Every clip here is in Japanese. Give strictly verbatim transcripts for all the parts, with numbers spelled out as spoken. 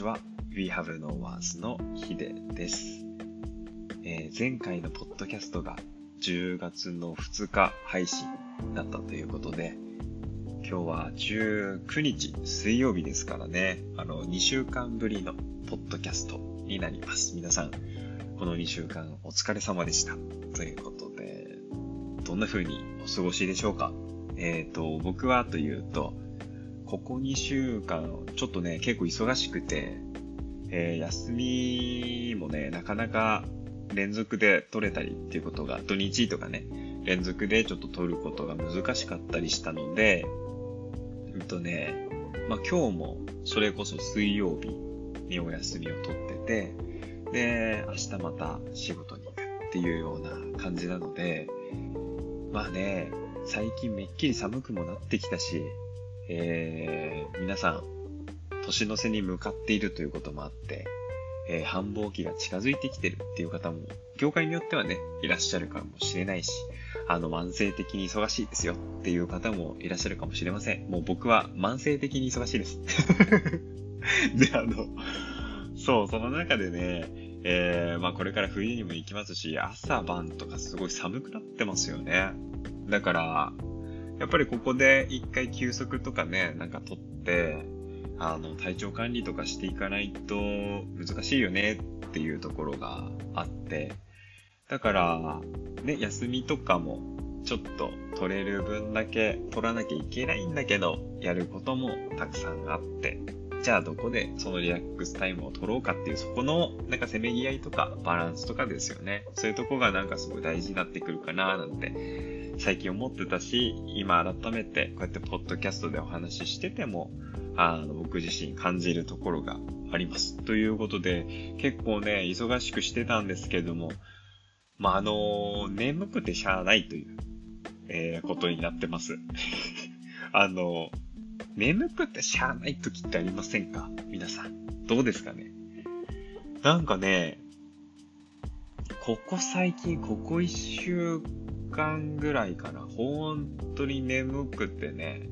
ちは、We Have No Words のヒデです、えー、前回のポッドキャストがじゅうがつのふつか配信だったということで、今日はじゅうくにち水曜日ですからね、あのにしゅうかんぶりのポッドキャストになります。皆さんこのにしゅうかんお疲れ様でしたということで、どんな風にお過ごしでしょうか。えっと僕はというと、ここにしゅうかんちょっとね結構忙しくて、えー、休みもねなかなか連続で取れたりっていうことが、土日とかね連続でちょっと取ることが難しかったりしたので、うんとね、まあ今日もそれこそ水曜日にお休みを取ってて、で明日また仕事に行くっていうような感じなので、まあね最近めっきり寒くもなってきたし、えー、皆さん年の瀬に向かっているということもあって、えー、繁忙期が近づいてきてるっていう方も業界によってはねいらっしゃるかもしれないし、あの慢性的に忙しいですよっていう方もいらっしゃるかもしれません。もう僕は慢性的に忙しいですで、あのそうその中でね、えー、まあこれから冬にも行きますし、朝晩とかすごい寒くなってますよね。だからやっぱりここで一回休息とかねなんか取ってあの体調管理とかしていかないと難しいよねっていうところがあって、だからね休みとかもちょっと取れる分だけ取らなきゃいけないんだけど、やることもたくさんあって、じゃあどこでそのリラックスタイムを取ろうかっていう、そこのなんかせめぎ合いとかバランスとかですよね。そういうとこがなんかすごい大事になってくるかななんて最近思ってたし、今改めてこうやってポッドキャストでお話ししててもあの僕自身感じるところがありますということで、結構ね忙しくしてたんですけれども、まああの眠くてしゃあないという、えー、ことになってますあの眠くてしゃあない時ってありませんか？皆さんどうですかね。なんかねここ最近ここいっしゅうかんぐらいかな、本当に眠くてね、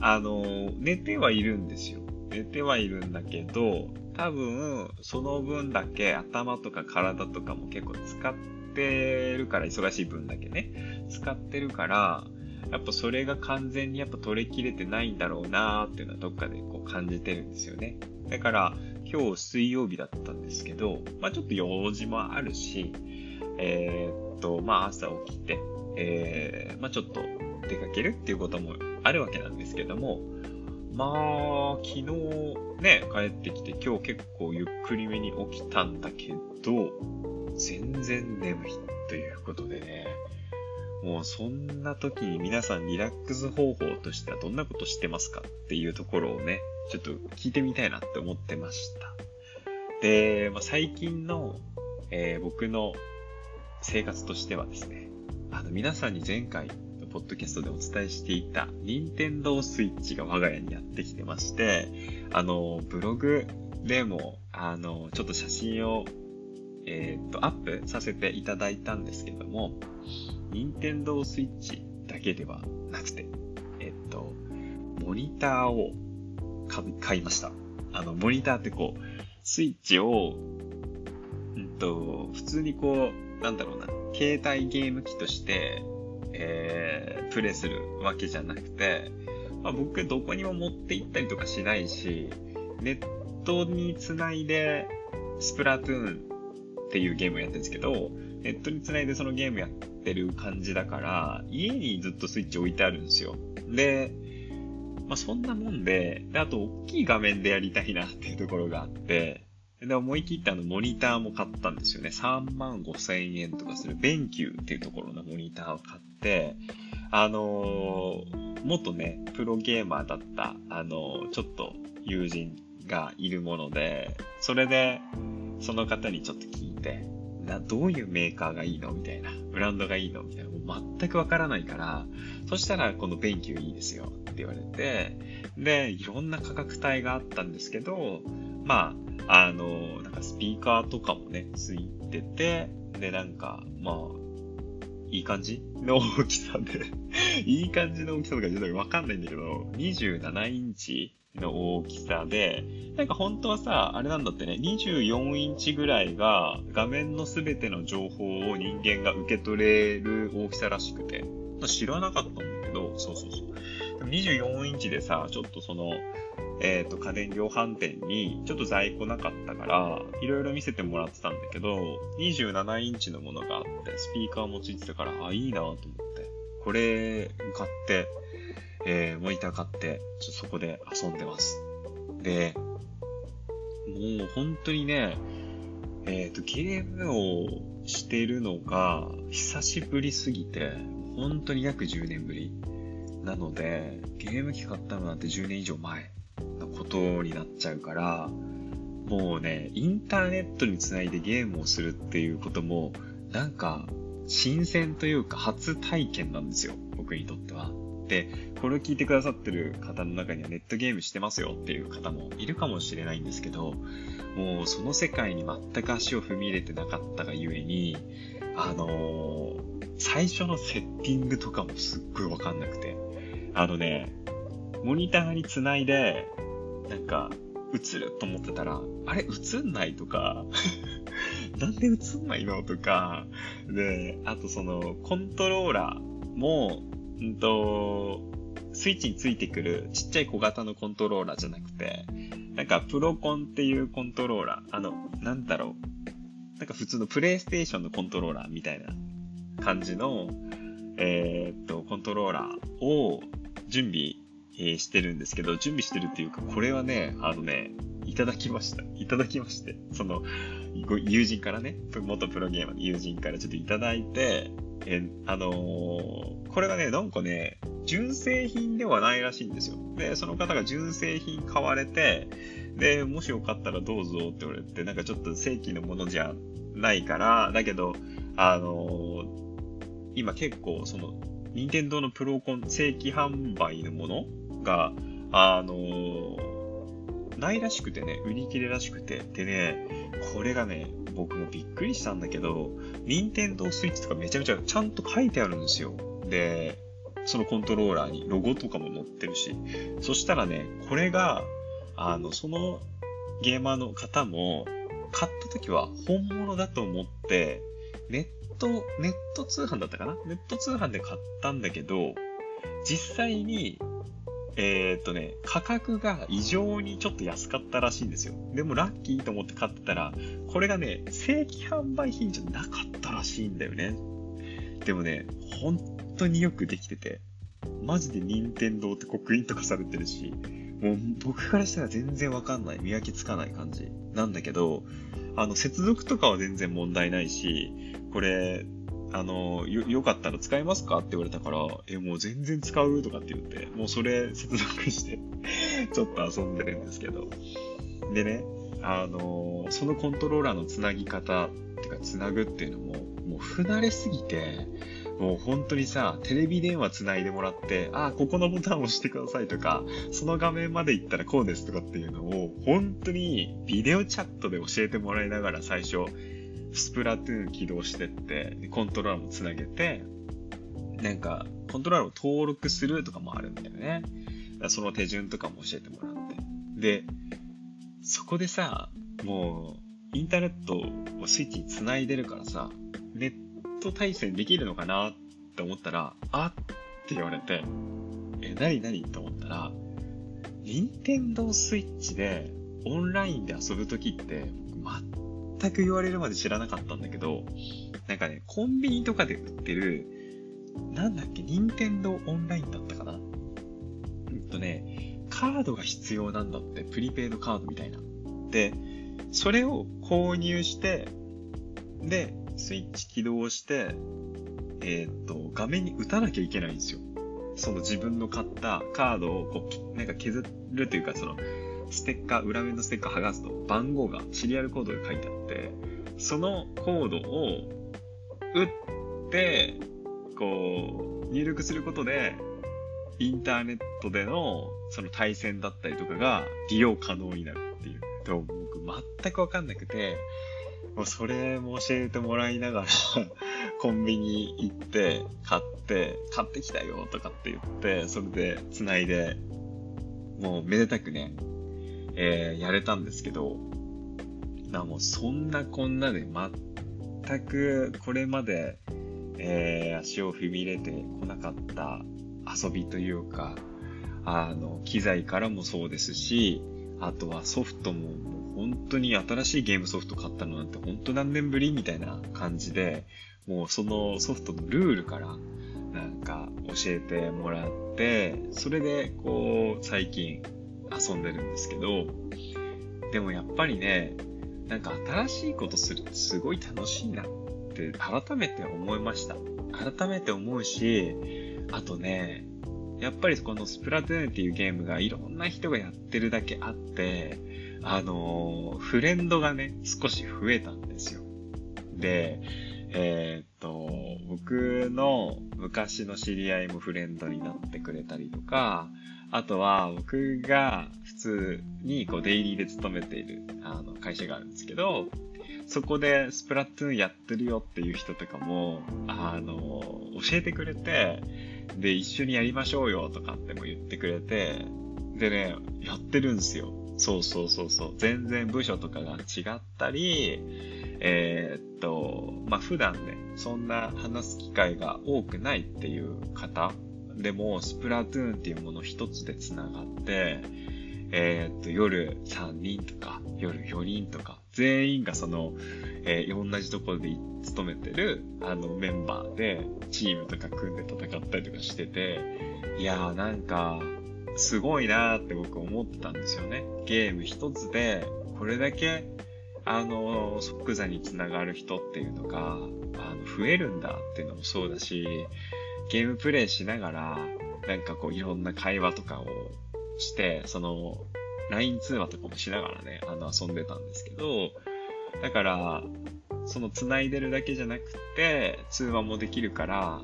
あの寝てはいるんですよ。寝てはいるんだけど、多分その分だけ頭とか体とかも結構使ってるから、忙しい分だけね使ってるから、やっぱそれが完全にやっぱ取り切れてないんだろうなーっていうのはどっかでこう感じてるんですよね。だから今日水曜日だったんですけど、まあちょっと用事もあるし、えー、っとまあ朝起きて、えー、まあちょっと出かけるっていうこともあるわけなんですけども、まあ昨日ね帰ってきて今日結構ゆっくりめに起きたんだけど、全然眠いということでね、もうそんな時に皆さんリラックス方法としてはどんなことしてますかっていうところをねちょっと聞いてみたいなって思ってました。で、まあ、最近の、えー、僕の生活としてはですね、あの皆さんに前回のポッドキャストでお伝えしていた Nintendo Switch が我が家にやってきてまして、あのブログでもあのちょっと写真を、えー、っとアップさせていただいたんですけども、Nintendo Switch だけではなくて、えっと、モニターを買いました。あの、モニターってこう、スイッチを、うんと、普通にこう、なんだろうな、携帯ゲーム機として、えー、プレイするわけじゃなくて、まあ、僕どこにも持って行ったりとかしないし、ネットにつないで、スプラトゥーンっていうゲームをやってるんですけど、ネットにつないでそのゲームやって、てる感じだから家にずっとスイッチ置いてあるんですよ。で、まあ、そんなもんで、であと大きい画面でやりたいなっていうところがあって、で思い切ってあのモニターも買ったんですよね。さんまんごせんえんとかするBenQっていうところのモニターを買って、あのー、元ねプロゲーマーだったあのー、ちょっと友人がいるもので、それでその方にちょっと聞いて、などういうメーカーがいいのみたいな、ブランドがいいのみたいな、もう全くわからないから、そしたらこのBenQいいですよって言われて、でいろんな価格帯があったんですけど、まああのなんかスピーカーとかもねついてて、でなんかまあいい感じの大きさでいい感じの大きさとかちょっとわかんないんだけど、にじゅうななインチの大きさで、なんか本当はさ、あれなんだってね、にじゅうよんインチぐらいが画面のすべての情報を人間が受け取れる大きさらしくて、知らなかったんだけど、そうそうそう。にじゅうよんインチでさ、ちょっとその、えっと、家電量販店にちょっと在庫なかったから、いろいろ見せてもらってたんだけど、にじゅうななインチのものがあって、スピーカーもついてたから、あ、いいなと思って、これ買って、えー、モニター買って、ちょっとそこで遊んでます。で、もう本当にね、えっと、ゲームをしてるのが久しぶりすぎて、本当に約じゅうねんぶりなので、ゲーム機買ったのなんてじゅうねんいじょうまえのことになっちゃうから、もうね、インターネットにつないでゲームをするっていうこともなんか新鮮というか初体験なんですよ、僕にとっては。で、これを聞いてくださってる方の中にはネットゲームしてますよっていう方もいるかもしれないんですけど、もうその世界に全く足を踏み入れてなかったがゆえに、あのー最初のセッティングとかもすっごいわかんなくて、あのね、モニターにつないでなんか映ると思ってたら、あれ映んないとかなんで映んないのとかで、あとそのコントローラーも、んとスイッチについてくるちっちゃい小型のコントローラーじゃなくて、なんかプロコンっていうコントローラー、あのなんだろう、なんか普通のプレイステーションのコントローラーみたいな感じの、えー、っとコントローラーを準備、えー、してるんですけど、準備してるっていうか、これはね、あのね、いただきましたいただきまして、そのご友人からね、元プロゲーマーの友人からちょっといただいて、えー、あのー、これがね、なんかね、純正品ではないらしいんですよ。で、その方が純正品買われて、で、もしよかったらどうぞって言われて、なんかちょっと正規のものじゃないから、だけどあのー今結構その任天堂のプロコン正規販売のものがあのー、ないらしくてね、売り切れらしくて、でね、これがね、僕もびっくりしたんだけど、任天堂スイッチとかめちゃめちゃちゃんと書いてあるんですよ。で、そのコントローラーにロゴとかも載ってるし、そしたらね、これがあのそのゲーマーの方も買った時は本物だと思ってネットネット通販だったかな、ネット通販で買ったんだけど、実際にえーっとね、価格が異常にちょっと安かったらしいんですよ。でもラッキーと思って買ってたら、これがね、正規販売品じゃなかったらしいんだよね。でもね、本当によくできてて、マジで任天堂って刻印とかされてるし、もう僕からしたら全然わかんない、見分けつかない感じなんだけど、あの接続とかは全然問題ないし、これあの よ, よかったら使えますかって言われたから、えもう全然使うとかって言って、もうそれ接続してちょっと遊んでるんですけど、でね、あのそのコントローラーのつなぎ方ってか、つなぐっていうのももう不慣れすぎて、もう本当にさ、テレビ電話つないでもらって、あここのボタンを押してくださいとか、その画面まで行ったらこうですとかっていうのを本当にビデオチャットで教えてもらいながら、最初スプラトゥーン起動してって、コントローラーもつなげて、なんかコントローラーを登録するとかもあるんだよね。その手順とかも教えてもらって、でそこでさ、もうインターネットをスイッチにつないでるからさ、ネット対戦できるのかなって思ったら、あって言われて、え、なになにと思ったら、任天堂スイッチでオンラインで遊ぶときって全く言われるまで知らなかったんだけど、なんかね、コンビニとかで売ってる、なんだっけ、任天堂オンラインだったかな、うんとね、カードが必要なんだって、プリペイドカードみたいな。で、それを購入して、でスイッチ起動して、えー、っと、画面に打たなきゃいけないんですよ。その自分の買ったカードをこう、なんか削るというか、その、ステッカー、裏面のステッカー剥がすと、番号が、シリアルコードが書いてあって、そのコードを打って、こう、入力することで、インターネットでの、その対戦だったりとかが利用可能になるっていう。でも僕、全くわかんなくて、もうそれも教えてもらいながらコンビニ行って買って買ってきたよとかって言ってそれで繋いでもうめでたくね、えー、やれたんですけど、なもうそんなこんなで全くこれまで、えー、足を踏み入れてこなかった遊びというか、あの機材からもそうですし、あとはソフトももう本当に新しいゲームソフト買ったのなんて本当何年ぶりみたいな感じで、もうそのソフトのルールからなんか教えてもらって、それでこう最近遊んでるんですけど、でもやっぱりね、なんか新しいことするってすごい楽しいなって改めて思いました。改めて思うし、あとね、やっぱりこのスプラトゥーンっていうゲームがいろんな人がやってるだけあって、あのー、フレンドがね、少し増えたんですよ。で、えー、っと、僕の昔の知り合いもフレンドになってくれたりとか、あとは僕が普通にこうデイリーで勤めているあの会社があるんですけど、そこでスプラトゥーンやってるよっていう人とかも、あの、教えてくれて、で、一緒にやりましょうよとかっても言ってくれて、でね、やってるんですよ。そうそうそうそう。全然部署とかが違ったり、えー、っと、まあ、普段ね、そんな話す機会が多くないっていう方でも、スプラトゥーンっていうもの一つで繋がって、えー、っと、夜さんにんとか、夜よにんとか、全員がその、えー、同じところで勤めてる、あの、メンバーで、チームとか組んで戦ったりとかしてて、いやーなんか、すごいなーって僕思ってたんですよね。ゲーム一つで、これだけ、あの、即座につながる人っていうのが、あの、増えるんだっていうのもそうだし、ゲームプレイしながら、なんかこう、いろんな会話とかをして、その、ライン 通話とかもしながらね、あの、遊んでたんですけど、だから、その繋いでるだけじゃなくて、通話もできるから、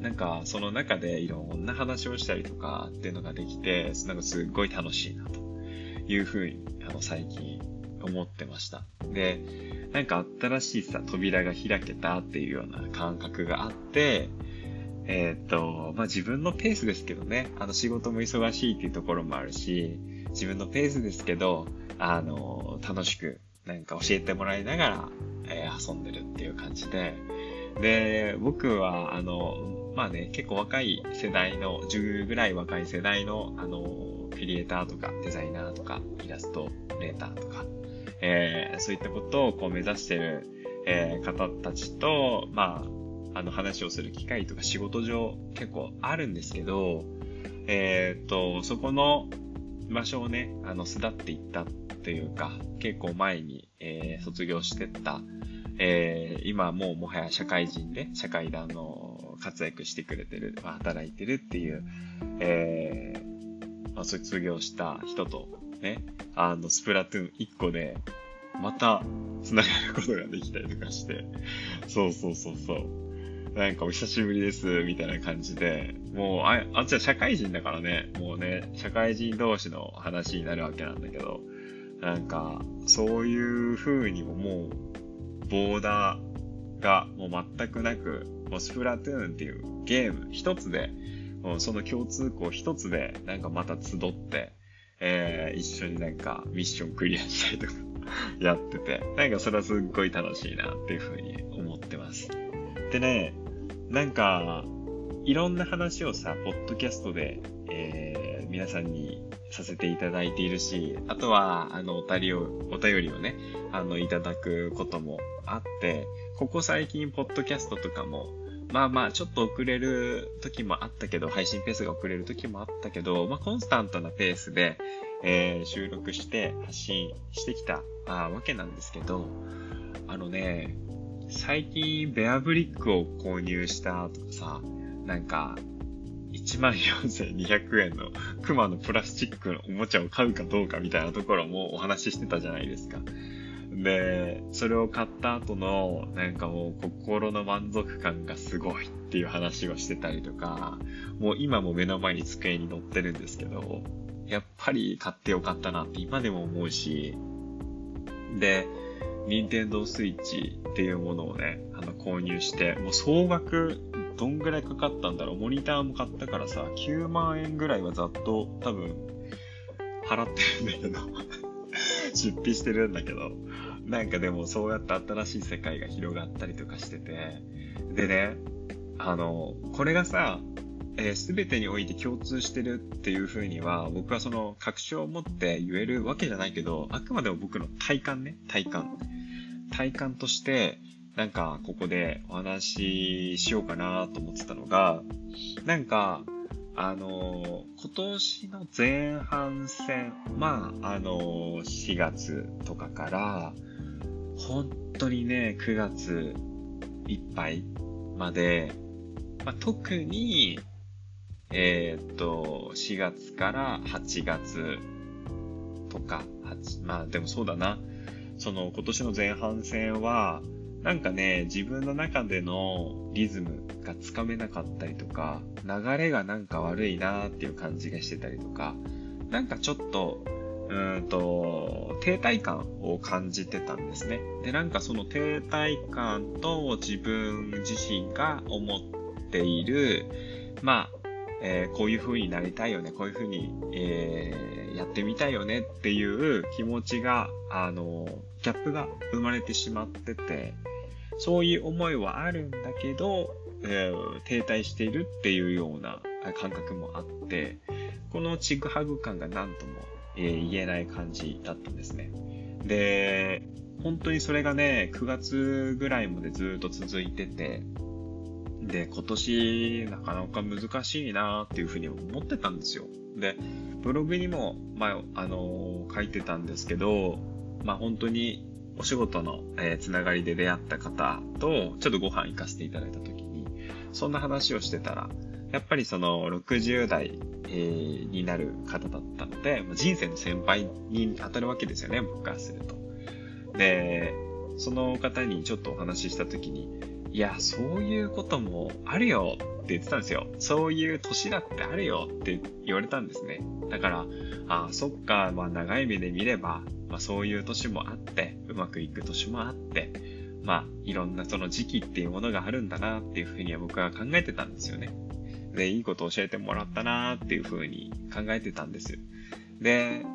なんか、その中でいろんな話をしたりとかっていうのができて、なんかすごい楽しいな、というふうに、あの、最近思ってました。で、なんか新しいさ、扉が開けたっていうような感覚があって、えっと、まあ、自分のペースですけどね、あの、仕事も忙しいっていうところもあるし、自分のペースですけど、あの、楽しく、なんか教えてもらいながら、えー、遊んでるっていう感じで。で、僕は、あの、まあね、結構若い世代の、じゅうぐらい若い世代の、あの、クリエイターとか、デザイナーとか、イラストレーターとか、えー、そういったことをこう目指してる、えー、方たちと、まあ、あの、話をする機会とか仕事上結構あるんですけど、えーっと、そこの場所をね、あの、巣立っていったというか、結構前に、えー、卒業してった、えー、今もうもはや社会人で、社会であの、活躍してくれてる、まあ、働いてるっていう、えー、まあ、卒業した人とね、あの、スプラトゥーンいっこで、また、繋がることができたりとかして、そうそうそうそう、なんかお久しぶりです、みたいな感じで、もう、あ、あっちは社会人だからね、もうね、社会人同士の話になるわけなんだけど、なんか、そういう風にももう、ボーダーがもう全くなく、もうスプラトゥーンっていうゲーム一つで、もうその共通項一つで、なんかまた集って、えー、一緒になんかミッションクリアしたりとかやってて、なんかそれはすっごい楽しいなっていう風に思ってます。でね、なんか、いろんな話をさ、ポッドキャストで、えー、皆さんにさせていただいているし、あとは、あの、お便りを、お便りをね、あの、いただくこともあって、ここ最近、ポッドキャストとかも、まあまあ、ちょっと遅れる時もあったけど、配信ペースが遅れる時もあったけど、まあ、コンスタントなペースで、えー、収録して、発信してきた、あ、わけなんですけど、あのね、最近、ベアブリックを購入したとかさ、なんか、いちまんよんせんにひゃくえんのクマのプラスチックのおもちゃを買うかどうかみたいなところもお話ししてたじゃないですか。で、それを買った後のなんかもう心の満足感がすごいっていう話をしてたりとか、もう今も目の前に机に載ってるんですけど、やっぱり買ってよかったなって今でも思うし、で、Nintendo Switch っていうものをね、あの購入して、もう総額どんぐらいかかったんだろう。モニターも買ったからさ、きゅうまんえんぐらいはざっと多分払ってるんだけど出費してるんだけど、なんかでもそうやって新しい世界が広がったりとかしてて、でね、あのこれがさ、えー、全てにおいて共通してるっていう風には僕はその確証を持って言えるわけじゃないけど、あくまでも僕の体感ね、体感体感としてなんかここでお話ししようかなと思ってたのが、なんかあの今年の前半戦、まああのしがつとかから本当にねくがついっぱいまで、まあ、特にえー、っと、しがつからはちがつとか、まあでもそうだな。その今年の前半戦は、なんかね、自分の中でのリズムがつかめなかったりとか、流れがなんか悪いなーっていう感じがしてたりとか、なんかちょっと、うーんと、停滞感を感じてたんですね。で、なんかその停滞感と自分自身が思っている、まあ、えー、こういう風になりたいよね、こういう風に、えー、やってみたいよねっていう気持ちが、あのギャップが生まれてしまってて、そういう思いはあるんだけど、えー、停滞しているっていうような感覚もあって、このちぐはぐ感が何とも、えー、言えない感じだったんですね。で、本当にそれがねくがつぐらいまでずっと続いてて、で、今年なかなか難しいなっていうふうに思ってたんですよ。で、ブログにも前、あのー、書いてたんですけど、まあ本当にお仕事の、えー、つながりで出会った方とちょっとご飯行かせていただいたときに、そんな話をしてたら、やっぱりそのろくじゅうだい、えー、になる方だったので、人生の先輩に当たるわけですよね、僕からすると。で、その方にちょっとお話ししたときに、いや、そういうこともあるよって言ってたんですよ。そういう年だってあるよって言われたんですね。だから、ああ、そっか、まあ長い目で見れば、まあそういう年もあって、うまくいく年もあって、まあいろんなその時期っていうものがあるんだなっていうふうには僕は考えてたんですよね。で、いいことを教えてもらったなっていうふうに考えてたんです。で、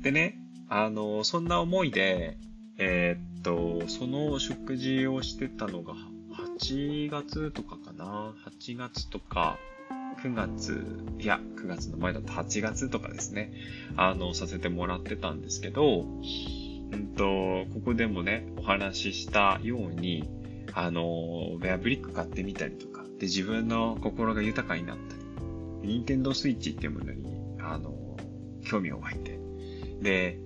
でね、あの、そんな思いで、えー、っと、その食事をしてたのがはちがつとかかな。はちがつとかくがつ、いや、くがつの前だとはちがつとかですね。あの、させてもらってたんですけど、うんと、ここでもね、お話ししたように、あの、ベアブリック買ってみたりとか、で、自分の心が豊かになったり、Nintendo Switchっていうものに、あの、興味を湧いて、で、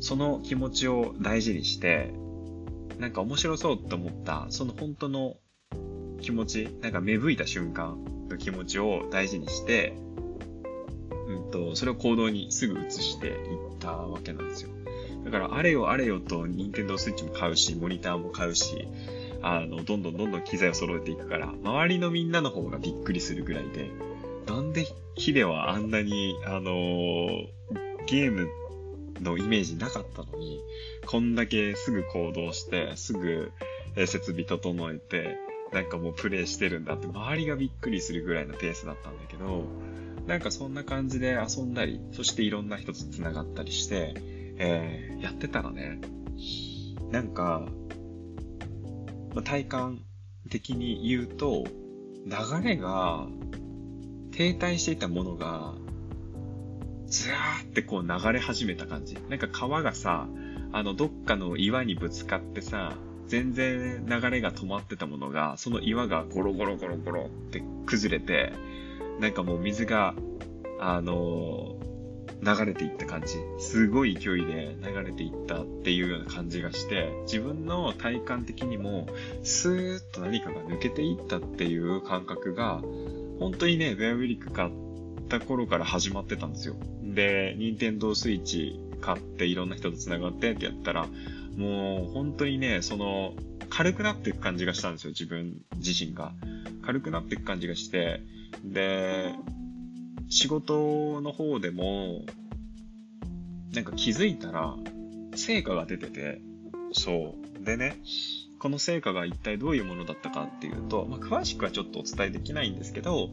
その気持ちを大事にして、なんか面白そうって思った、その本当の気持ち、なんか芽吹いた瞬間の気持ちを大事にして、うんと、それを行動にすぐ移していったわけなんですよ。だから、あれよあれよと、Nintendo Switchも買うし、モニターも買うし、あの、どんどんどんどん機材を揃えていくから、周りのみんなの方がびっくりするぐらいで、なんでヒデはあんなに、あのー、ゲーム、のイメージなかったのに、こんだけすぐ行動して、すぐ設備整えて、なんかもうプレイしてるんだって、周りがびっくりするぐらいのペースだったんだけど、なんかそんな感じで遊んだり、そしていろんな人と繋がったりして、えー、やってたらね、なんか、まあ、体感的に言うと、流れが停滞していたものが、ずーってこう流れ始めた感じ。なんか川がさ、あのどっかの岩にぶつかってさ、全然流れが止まってたものが、その岩がゴロゴロゴロゴロって崩れて、なんかもう水が、あのー、流れていった感じ。すごい勢いで流れていったっていうような感じがして、自分の体感的にも、スーッと何かが抜けていったっていう感覚が、本当にね、ベアブリック買った頃から始まってたんですよ。で、Nintendo Switch 買っていろんな人と繋がってってやったら、もう本当にね、その軽くなっていく感じがしたんですよ、自分自身が。軽くなっていく感じがして、で、仕事の方でも、なんか気づいたら成果が出てて、そうでね、この成果が一体どういうものだったかっていうと、まあ、詳しくはちょっとお伝えできないんですけど、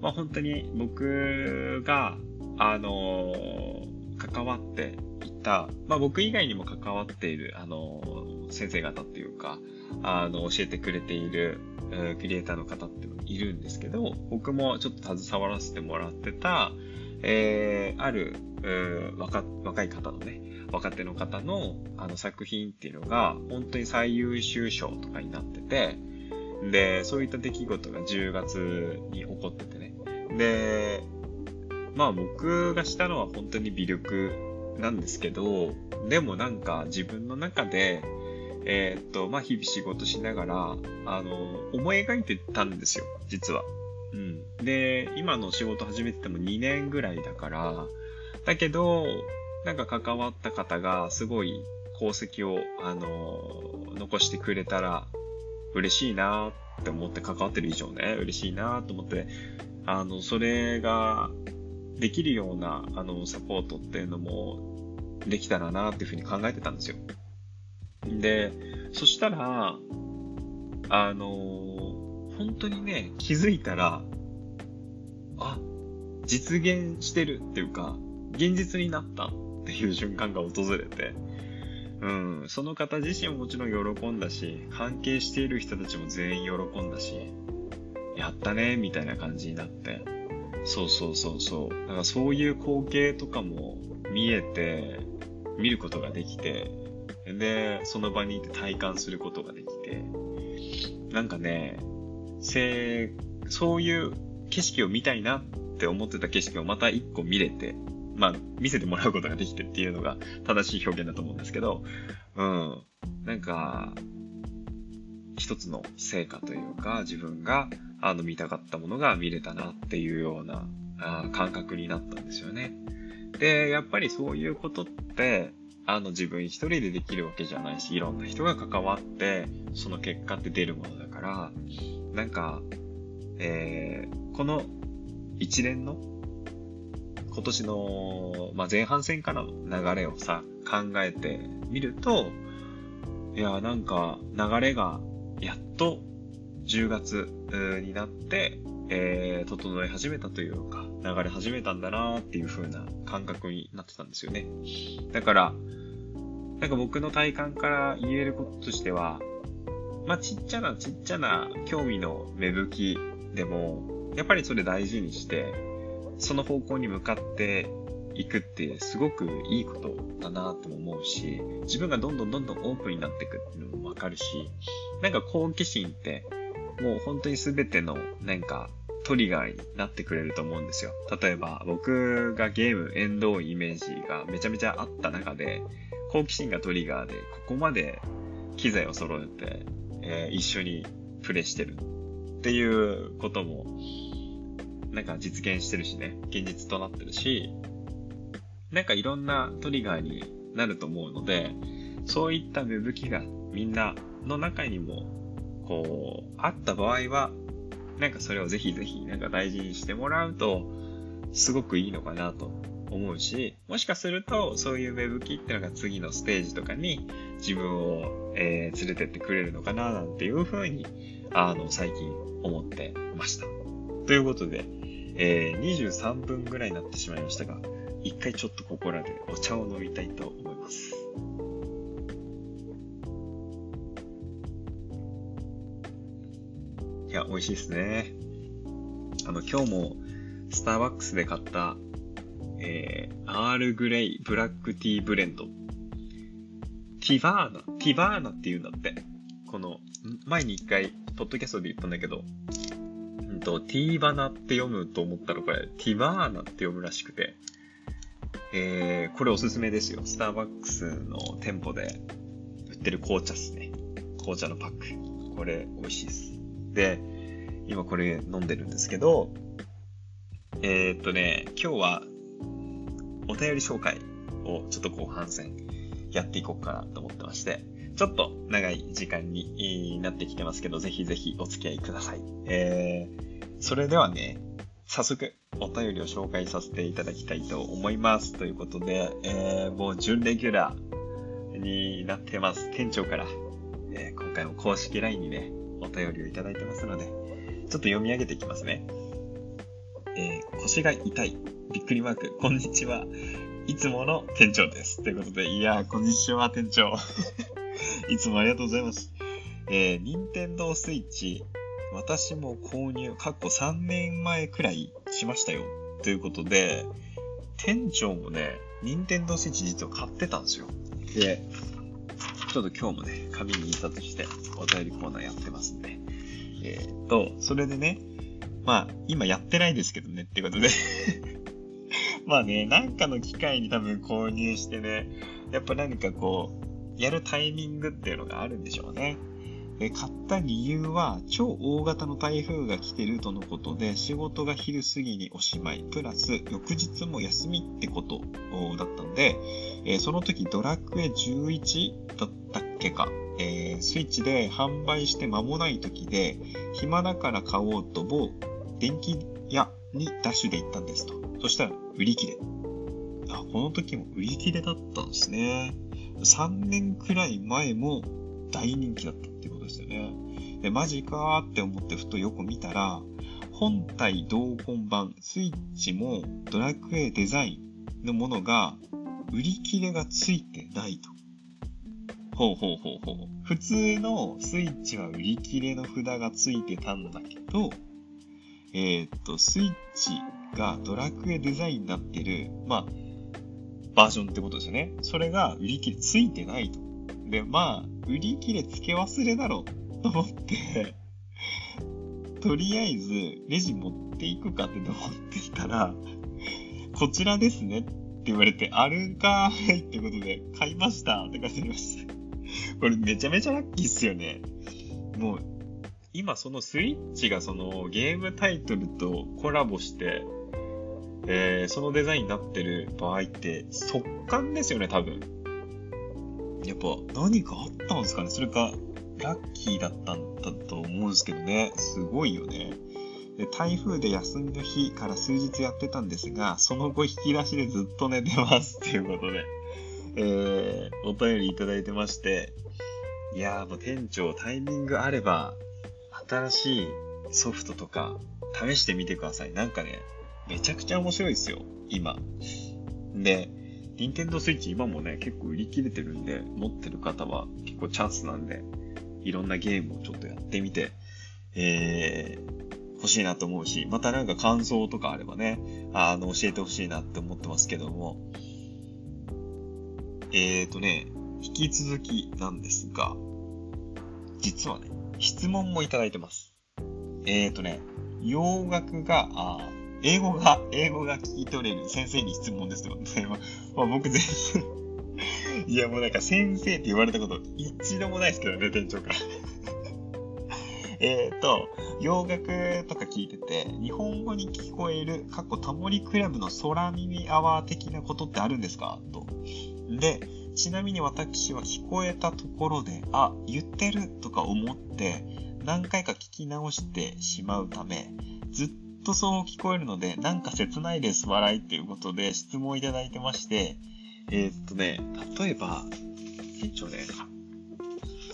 まあ、本当に僕があの関わっていた、まあ、僕以外にも関わっているあの先生方っていうか、あの教えてくれているクリエイターの方っているんですけど、僕もちょっと携わらせてもらってた、えー、ある、えー、若、若い方のね、若手の方の、あの作品っていうのが本当に最優秀賞とかになってて、でそういった出来事がじゅうがつに起こっててね、でまあ僕がしたのは本当に微力なんですけど、でもなんか自分の中でえー、っとまあ日々仕事しながらあの思い描いてたんですよ、実は。うん、で今の仕事始めててもにねんぐらいだから、だけどなんか関わった方がすごい功績をあの残してくれたら嬉しいなって思って、関わってる以上ね嬉しいなと思って、あのそれができるようなあのサポートっていうのもできたらなっていうふうに考えてたんですよ。でそしたらあの本当にね、気づいたらあ実現してるっていうか現実になったっていう瞬間が訪れて、うん、その方自身ももちろん喜んだし、関係している人たちも全員喜んだし、やったねみたいな感じになって、そうそうそうそう、だからそういう光景とかも見えて、見ることができて、でその場にいて体感することができて、なんかね、せそういう景色を見たいなって思ってた景色をまた一個見れて、まあ、見せてもらうことができてっていうのが正しい表現だと思うんですけど、うん。なんか、一つの成果というか、自分が、あの、見たかったものが見れたなっていうような、あ、感覚になったんですよね。で、やっぱりそういうことって、あの、自分一人でできるわけじゃないし、いろんな人が関わって、その結果って出るものだから、なんか、えー、この一連の、今年の、まあ、前半戦からの流れをさ、考えてみると、いや、なんか流れがやっとじゅうがつになって、えー、整え始めたというか、流れ始めたんだなーっていう風な感覚になってたんですよね。だから、なんか僕の体感から言えることとしては、まあ、ちっちゃなちっちゃな興味の芽吹きでも、やっぱりそれ大事にして、その方向に向かっていくってすごくいいことだなとも思うし、自分がどんどんどんどんオープンになっていくっていうのもわかるし、なんか好奇心ってもう本当に全てのなんかトリガーになってくれると思うんですよ。例えば僕がゲーム縁遠いイメージがめちゃめちゃあった中で、好奇心がトリガーでここまで機材を揃えて、えー、一緒にプレイしてるっていうこともなんか実現してるしね、現実となってるし、なんかいろんなトリガーになると思うので、そういった芽吹きがみんなの中にもこうあった場合は、なんかそれをぜひぜひなんか大事にしてもらうとすごくいいのかなと思うし、もしかするとそういう芽吹きってのが次のステージとかに自分を、えー、連れてってくれるのかななんていうふうにあの最近思ってました。ということで、えー、にじゅうさんぷんぐらいになってしまいましたが、一回ちょっとここらでお茶を飲みたいと思います。いや、美味しいですね。あの、今日もスターバックスで買った、えー、アールグレイブラックティーブレンド。ティバーナ、ティバーナって言うんだって。この、前に一回、ポッドキャストで言ったんだけど、ティーバナって読むと思ったらこれティバーナって読むらしくて、えー、これおすすめですよ。スターバックスの店舗で売ってる紅茶っすね。紅茶のパック、これ美味しいです。で今これ飲んでるんですけど、えー、っとね今日はお便り紹介をちょっと後半戦やっていこうかなと思ってまして、ちょっと長い時間になってきてますけど、ぜひぜひお付き合いください。えー、それではね、早速お便りを紹介させていただきたいと思います。ということで、えー、もう準レギュラー、になってます。店長から、えー、今回も公式 ライン にね、お便りをいただいてますので、ちょっと読み上げていきますね。えー、腰が痛い、びっくりマーク、こんにちは、いつもの店長です。ということで、いやー、こんにちは、店長。いつもありがとうございます。えー、Nintendo Switch、私も購入、過去さんねんまえくらいしましたよ。ということで、店長もね、Nintendo Switch実は買ってたんですよ。で、ちょっと今日もね、紙に印刷して、お便りコーナーやってますんで。えー、っと、それでね、まあ、今やってないですけどね、ってことで。まあね、なんかの機会に多分購入してね、やっぱ何かこう、やるタイミングっていうのがあるんでしょうね。で、買った理由は、超大型の台風が来てるとのことで、仕事が昼過ぎにおしまい、プラス翌日も休みってことだったんで、えー、その時ドラクエじゅういちだったっけか。えー、スイッチで販売して間もない時で、暇だから買おうと某電気屋にダッシュで行ったんですと。そしたら売り切れ。あ、この時も売り切れだったんですね。さんねんくらい前も大人気だったってことですよね。で、マジかーって思ってふとよく見たら、本体同梱版、スイッチもドラクエデザインのものが売り切れがついてないと。ほうほうほうほう。普通のスイッチは売り切れの札がついてたんだけど、えー、っと、スイッチがドラクエデザインになってる、まあ、バージョンってことですよね。それが売り切れついてないと。で、まあ、売り切れつけ忘れだろうと思って、とりあえずレジ持っていくかって思っていたら、こちらですねって言われて、あるかーいってことで、買いましたって感じました。これめちゃめちゃラッキーっすよね。もう、今そのスイッチがそのゲームタイトルとコラボして、えー、そのデザインになってる場合って、速乾ですよね、多分。やっぱ何かあったんですかね。それかラッキーだったんだと思うんですけどね。すごいよね。で、台風で休みの日から数日やってたんですが、その後引き出しでずっと寝てますっていうことで、えー、お便りいただいてまして、いやー、もう店長、タイミングあれば新しいソフトとか試してみてください。なんかね、めちゃくちゃ面白いですよ今で。Nintendo Switch 今もね、結構売り切れてるんで、持ってる方は結構チャンスなんで、いろんなゲームをちょっとやってみて、えー、欲しいなと思うし、またなんか感想とかあればね、あの、教えてほしいなって思ってますけども、えーとね、引き続きなんですが、実はね、質問もいただいてます。えーとね、洋楽が、あー英語が、英語が聞き取れる先生に質問ですと、ね。まあ僕全然、いやもうなんか先生って言われたこと一度もないですけどね、店長から。えっと、洋楽とか聞いてて、日本語に聞こえる、かっこタモリクラブの空耳アワー的なことってあるんですかと。で、ちなみに私は聞こえたところで、あ、言ってるとか思って、何回か聞き直してしまうため、ずっとずっとそう聞こえるので、なんか切ないです笑いということで質問いただいてまして、えー、っとね例えば店長ね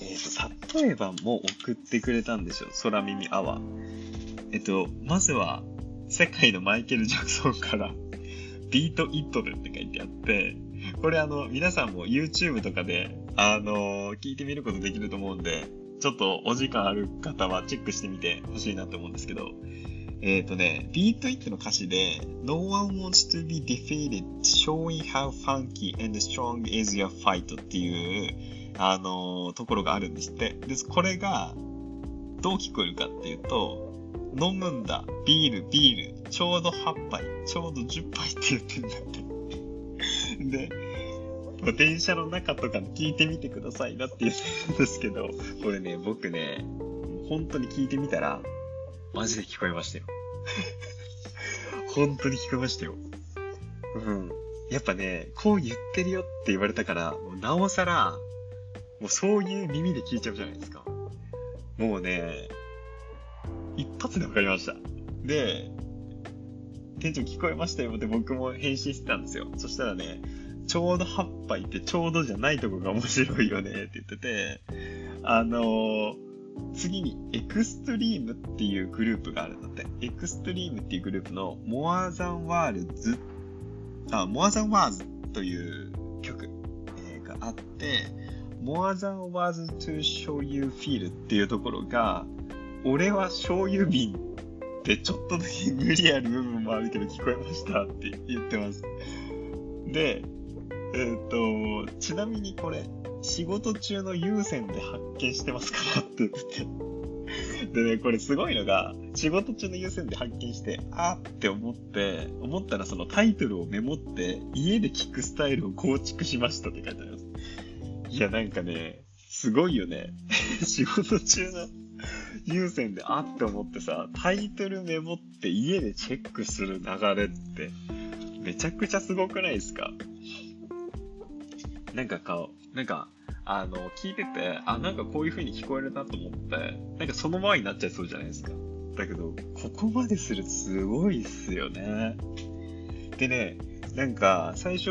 えー、っと例えばもう送ってくれたんですよ、空耳アワー。えっとまずは世界のマイケル・ジャクソンからビート・イットでって書いてあって、これあの皆さんも YouTube とかであの聞いてみることできると思うんで、ちょっとお時間ある方はチェックしてみてほしいなと思うんですけど、えっとね、ビートイットの歌詞で No one wants to be defeated showing how funky and strong is your fight っていう、あのー、ところがあるんですって。で、これがどう聞こえるかっていうと、飲むんだ、ビール、ビール、ちょうどはちはい、ちょうどじゅっぱいって言ってるんだって。で、電車の中とかで聞いてみてくださいなって言ってるんですけど、これね、僕ね、本当に聞いてみたら、マジで聞こえましたよ。本当に聞こえましたよ。うん。やっぱね、こう言ってるよって言われたから、もうなおさら、もうそういう耳で聞いちゃうじゃないですか。もうね、一発でわかりました。で、店長聞こえましたよって僕も返信してたんですよ。そしたらね、ちょうどはちはいってちょうどじゃないとこが面白いよねって言ってて、あのー、次にエクストリームっていうグループがあるんだって。エクストリームっていうグループの More Than Words、あ、More Than Words という曲、えー、があって、More Than Words to Show You Feel っていうところが、俺は醤油瓶ってちょっとだけ無理ある部分もあるけど聞こえましたって言ってます。で、えーと、ちなみにこれ、仕事中の有線で発見してますからって言ってて。でね、これすごいのが、仕事中の有線で発見して、あーって思って、思ったらそのタイトルをメモって、家で聞くスタイルを構築しましたって書いてあります。いや、なんかね、すごいよね。仕事中の有線であって思ってさ、タイトルメモって家でチェックする流れって、めちゃくちゃすごくないですか？なんか顔、なんか、あの、聞いてて、あ、なんかこういう風に聞こえるなと思って、なんかそのままになっちゃいそうじゃないですか。だけど、ここまでするすごいっすよね。でね、なんか、最初、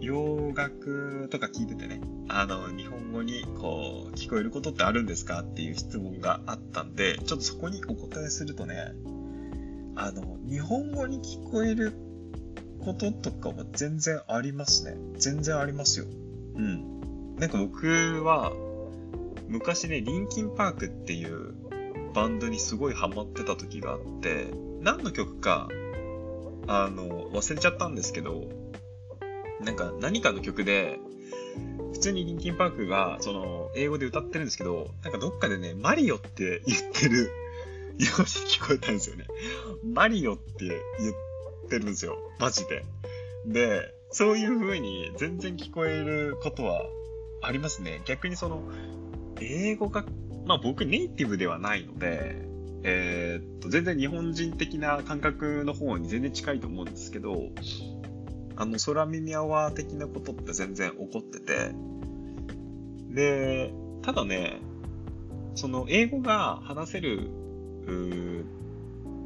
洋楽とか聞いててね、あの、日本語にこう、聞こえることってあるんですかっていう質問があったんで、ちょっとそこにお答えするとね、あの、日本語に聞こえることとかは全然ありますね。全然ありますよ。うん。なんか僕は、昔ね、リンキンパークっていうバンドにすごいハマってた時があって、何の曲か、あの、忘れちゃったんですけど、なんか何かの曲で、普通にリンキンパークが、その、英語で歌ってるんですけど、なんかどっかでね、マリオって言ってるように聞こえたんですよね。マリオって言ってるんですよ。マジで。で、そういう風に全然聞こえることはありますね。逆にその、英語が、まあ僕ネイティブではないので、えー、っと、全然日本人的な感覚の方に全然近いと思うんですけど、あの、空耳アワー的なことって全然起こってて。で、ただね、その英語が話せる、うー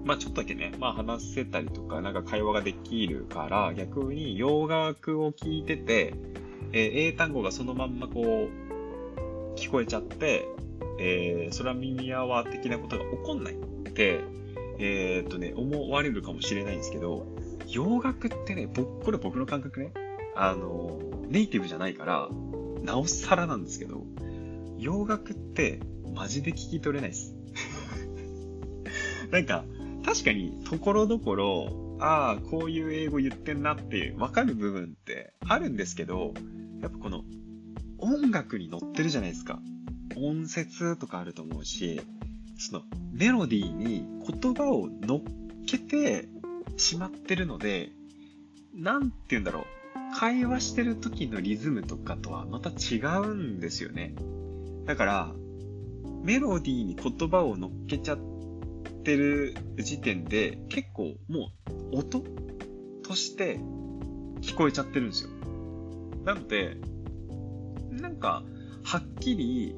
まあちょっとだけね、まあ話せたりとか、なんか会話ができるから、逆に洋楽を聞いてて、えー、英単語がそのまんまこう、聞こえちゃって、えー、空耳アワー的なことが起こんないって、えー、っとね、思われるかもしれないんですけど、洋楽ってね、僕、これ僕の感覚ね、あの、ネイティブじゃないから、なおさらなんですけど、洋楽ってマジで聞き取れないです。なんか、確かにところどころ、ああ、こういう英語言ってんなってわかる部分ってあるんですけど、やっぱこの音楽に乗ってるじゃないですか。音節とかあると思うし、そのメロディーに言葉を乗っけて、しまってるので、なんて言うんだろう、会話してる時のリズムとかとはまた違うんですよね。だからメロディーに言葉を乗っけちゃってる時点で結構もう音として聞こえちゃってるんですよ。なのでなんかはっきり、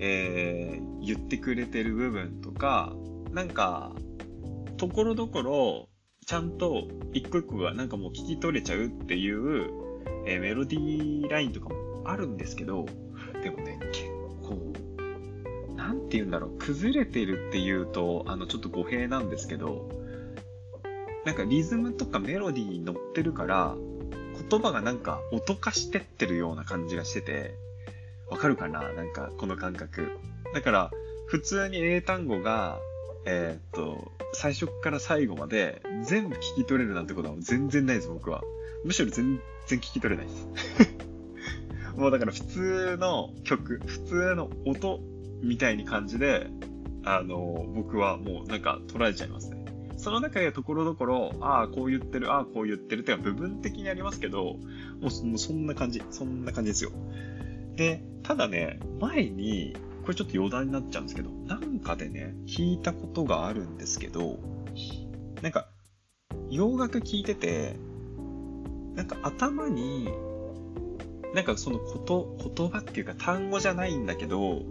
えー、言ってくれてる部分とか、なんかところどころちゃんと一個一個がなんかもう聞き取れちゃうっていう、えー、メロディーラインとかもあるんですけど、でもね、結構、なんて言うんだろう、崩れてるっていうと、あの、ちょっと語弊なんですけど、なんかリズムとかメロディーに乗ってるから、言葉がなんか音化してってるような感じがしてて、わかるかな？なんかこの感覚。だから、普通に英単語が、えー、っと、最初から最後まで全部聞き取れるなんてことは全然ないです、僕は。むしろ全然聞き取れないです。もうだから普通の曲、普通の音みたいに感じで、あの、僕はもうなんか捉えちゃいますね。その中でところどころ、ああ、こう言ってる、ああ、こう言ってるっていうのは部分的にありますけど、もう、もうそんな感じ、そんな感じですよ。で、ただね、前に、これちょっと余談になっちゃうんですけど、なんかでね、聞いたことがあるんですけど、なんか、洋楽聞いてて、なんか頭に、なんかそのこと、言葉っていうか単語じゃないんだけど、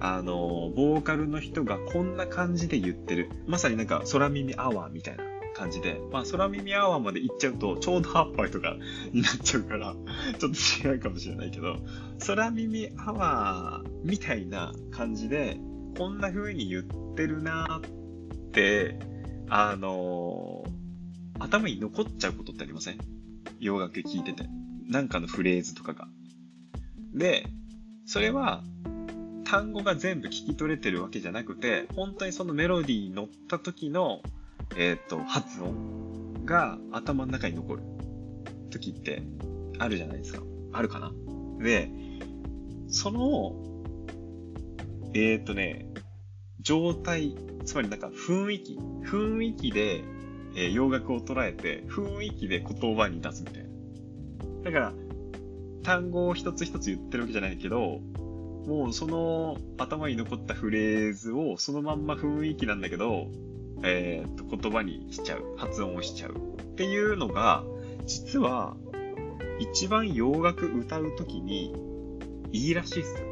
あの、ボーカルの人がこんな感じで言ってる。まさになんか空耳アワーみたいな感じで、まあ空耳アワーまで行っちゃうとちょうどはっぱいとかになっちゃうからちょっと違うかもしれないけど、空耳アワーみたいな感じでこんな風に言ってるなーってあのー、頭に残っちゃうことってありません？洋楽聴いててなんかのフレーズとかが。でそれは単語が全部聞き取れてるわけじゃなくて、本当にそのメロディーに乗った時の、えーと、発音が頭の中に残る時ってあるじゃないですか。あるかな。で、その、えーとね、状態、つまりなんか雰囲気、雰囲気で、えー、洋楽を捉えて、雰囲気で言葉に出すみたいな。だから、単語を一つ一つ言ってるわけじゃないけど、もうその頭に残ったフレーズをそのまんま雰囲気なんだけど、えー、っと言葉にしちゃう、発音をしちゃうっていうのが実は一番洋楽歌うときにいいらしいっすよ。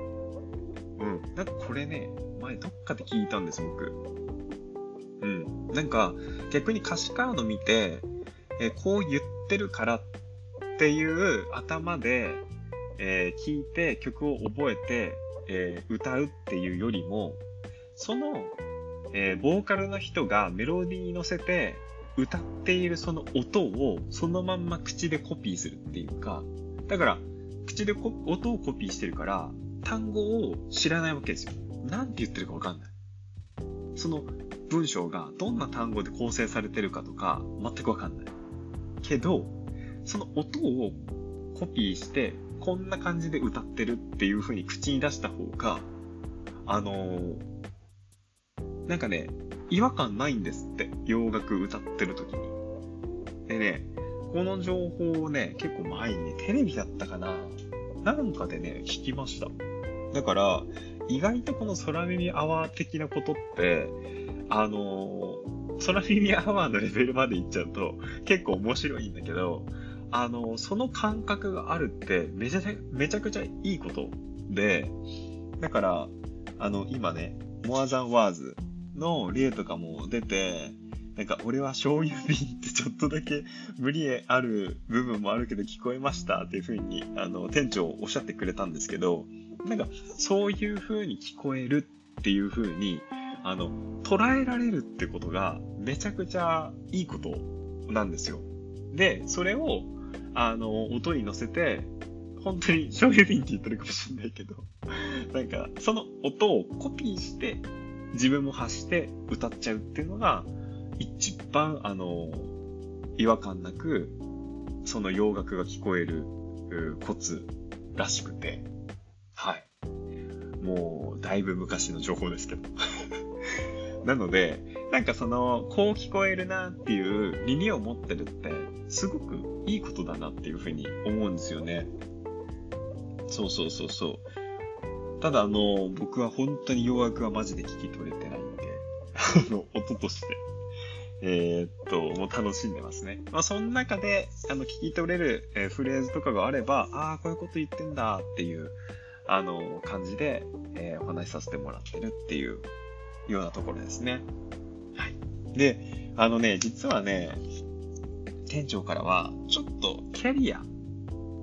うん。なんかこれね、前どっかで聞いたんです僕。うん。なんか逆に歌詞カード見て、えー、こう言ってるからっていう頭で、えー、聞いて曲を覚えて、えー、歌うっていうよりも、その、えー、ボーカルの人がメロディーに乗せて歌っているその音をそのまんま口でコピーするっていうか、だから口でこ音をコピーしてるから単語を知らないわけですよ。なんて言ってるかわかんない。その文章がどんな単語で構成されてるかとか全くわかんない。けど、その音をコピーしてこんな感じで歌ってるっていう風に口に出した方が、あのー、なんかね、違和感ないんですって、洋楽歌ってる時に。でね、この情報をね、結構前にね、テレビだったかな、なんかでね、聞きました。だから、意外とこの空耳アワー的なことって、あのー、空耳アワーのレベルまでいっちゃうと、結構面白いんだけど、あのその感覚があるってめちゃめちゃくちゃいいことで、だからあの今ね More Than Words の例とかも出て、なんか俺は醤油瓶ってちょっとだけ無理ある部分もあるけど聞こえましたっていう風にあの店長おっしゃってくれたんですけど、なんかそういう風に聞こえるっていう風にあの捉えられるってことがめちゃくちゃいいことなんですよ。でそれをあの音に乗せて、本当に醤油瓶って言ってるかもしれないけど、なんかその音をコピーして自分も発して歌っちゃうっていうのが一番あの違和感なくその洋楽が聞こえるコツらしくて、はい、もうだいぶ昔の情報ですけどなのでなんかそのこう聞こえるなっていう耳を持ってるってすごくいいことだなっていうふうに思うんですよね。そうそうそうそう。ただあの僕は本当に洋楽はマジで聞き取れてないんで、あの音としてえー、っともう楽しんでますね。まあその中であの聞き取れる、えー、フレーズとかがあれば、ああこういうこと言ってんだっていうあの感じで、えー、お話しさせてもらってるっていうようなところですね。はい。であのね実はね。店長からはちょっとキャリア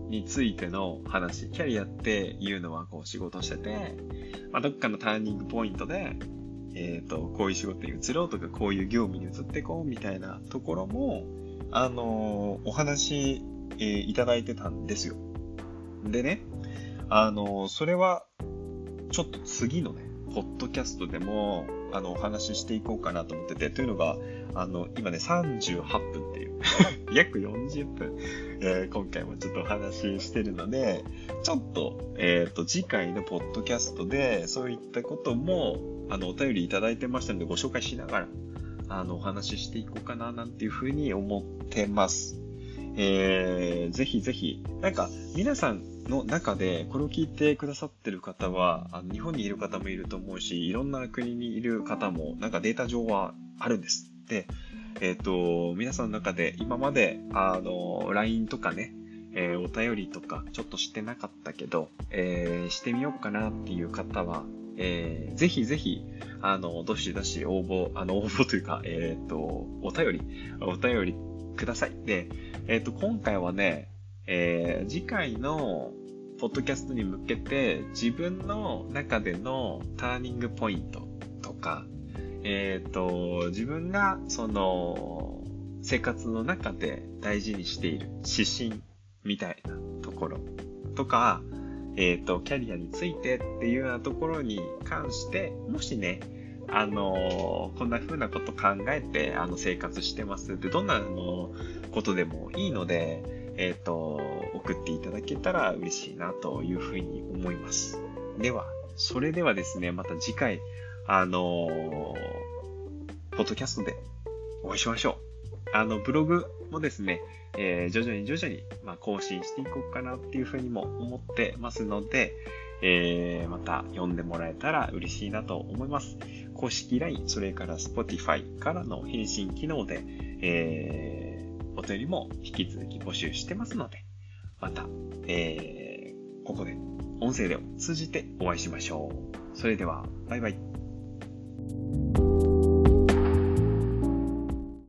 についての話、キャリアっていうのはこう仕事してて、まあ、どっかのターニングポイントで、えーと、こういう仕事に移ろうとかこういう業務に移ってこうみたいなところも、あのー、お話、えー、いただいてたんですよ。でね、あのー、それはちょっと次のねポッドキャストでもあのお話ししていこうかなと思ってて、というのがあの今ねさんじゅうはっぷんっていう約よんじゅっぷん、えー、今回もちょっとお話ししてるので、ちょっとえっと次回のポッドキャストでそういったこともあのお便りいただいてましたのでご紹介しながらあのお話ししていこうかななんていうふうに思ってます。えー、ぜひぜひなんか皆さんの中でこれを聞いてくださってる方はあの日本にいる方もいると思うし、いろんな国にいる方もなんかデータ上はあるんです。で、えっと皆さんの中で今まであの ライン とかね、えー、お便りとかちょっとしてなかったけど、えー、してみようかなっていう方はえー、ぜひぜひ、あの、どしどし応募、あの、応募というか、えっと、お便り、お便りください。で、えっと、今回はね、えー、次回の、ポッドキャストに向けて、自分の中でのターニングポイントとか、えっと、自分が、その、生活の中で大事にしている指針みたいなところとか、えっと、キャリアについてっていうようなところに関して、もしね、あのー、こんな風なこと考えて、あの、生活してますって、どんな、あの、ことでもいいので、えっと、送っていただけたら嬉しいなというふうに思います。では、それではですね、また次回、あのー、ポッドキャストでお会いしましょう。あの、ブログもですね、えー、徐々に徐々に、まあ、更新していこうかなっていうふうにも思ってますので、えー、また読んでもらえたら嬉しいなと思います。公式 ライン、それから Spotify からの返信機能で、えー、お便りも引き続き募集してますので、また、えー、ここで音声でを通じてお会いしましょう。それでは、バイバイ。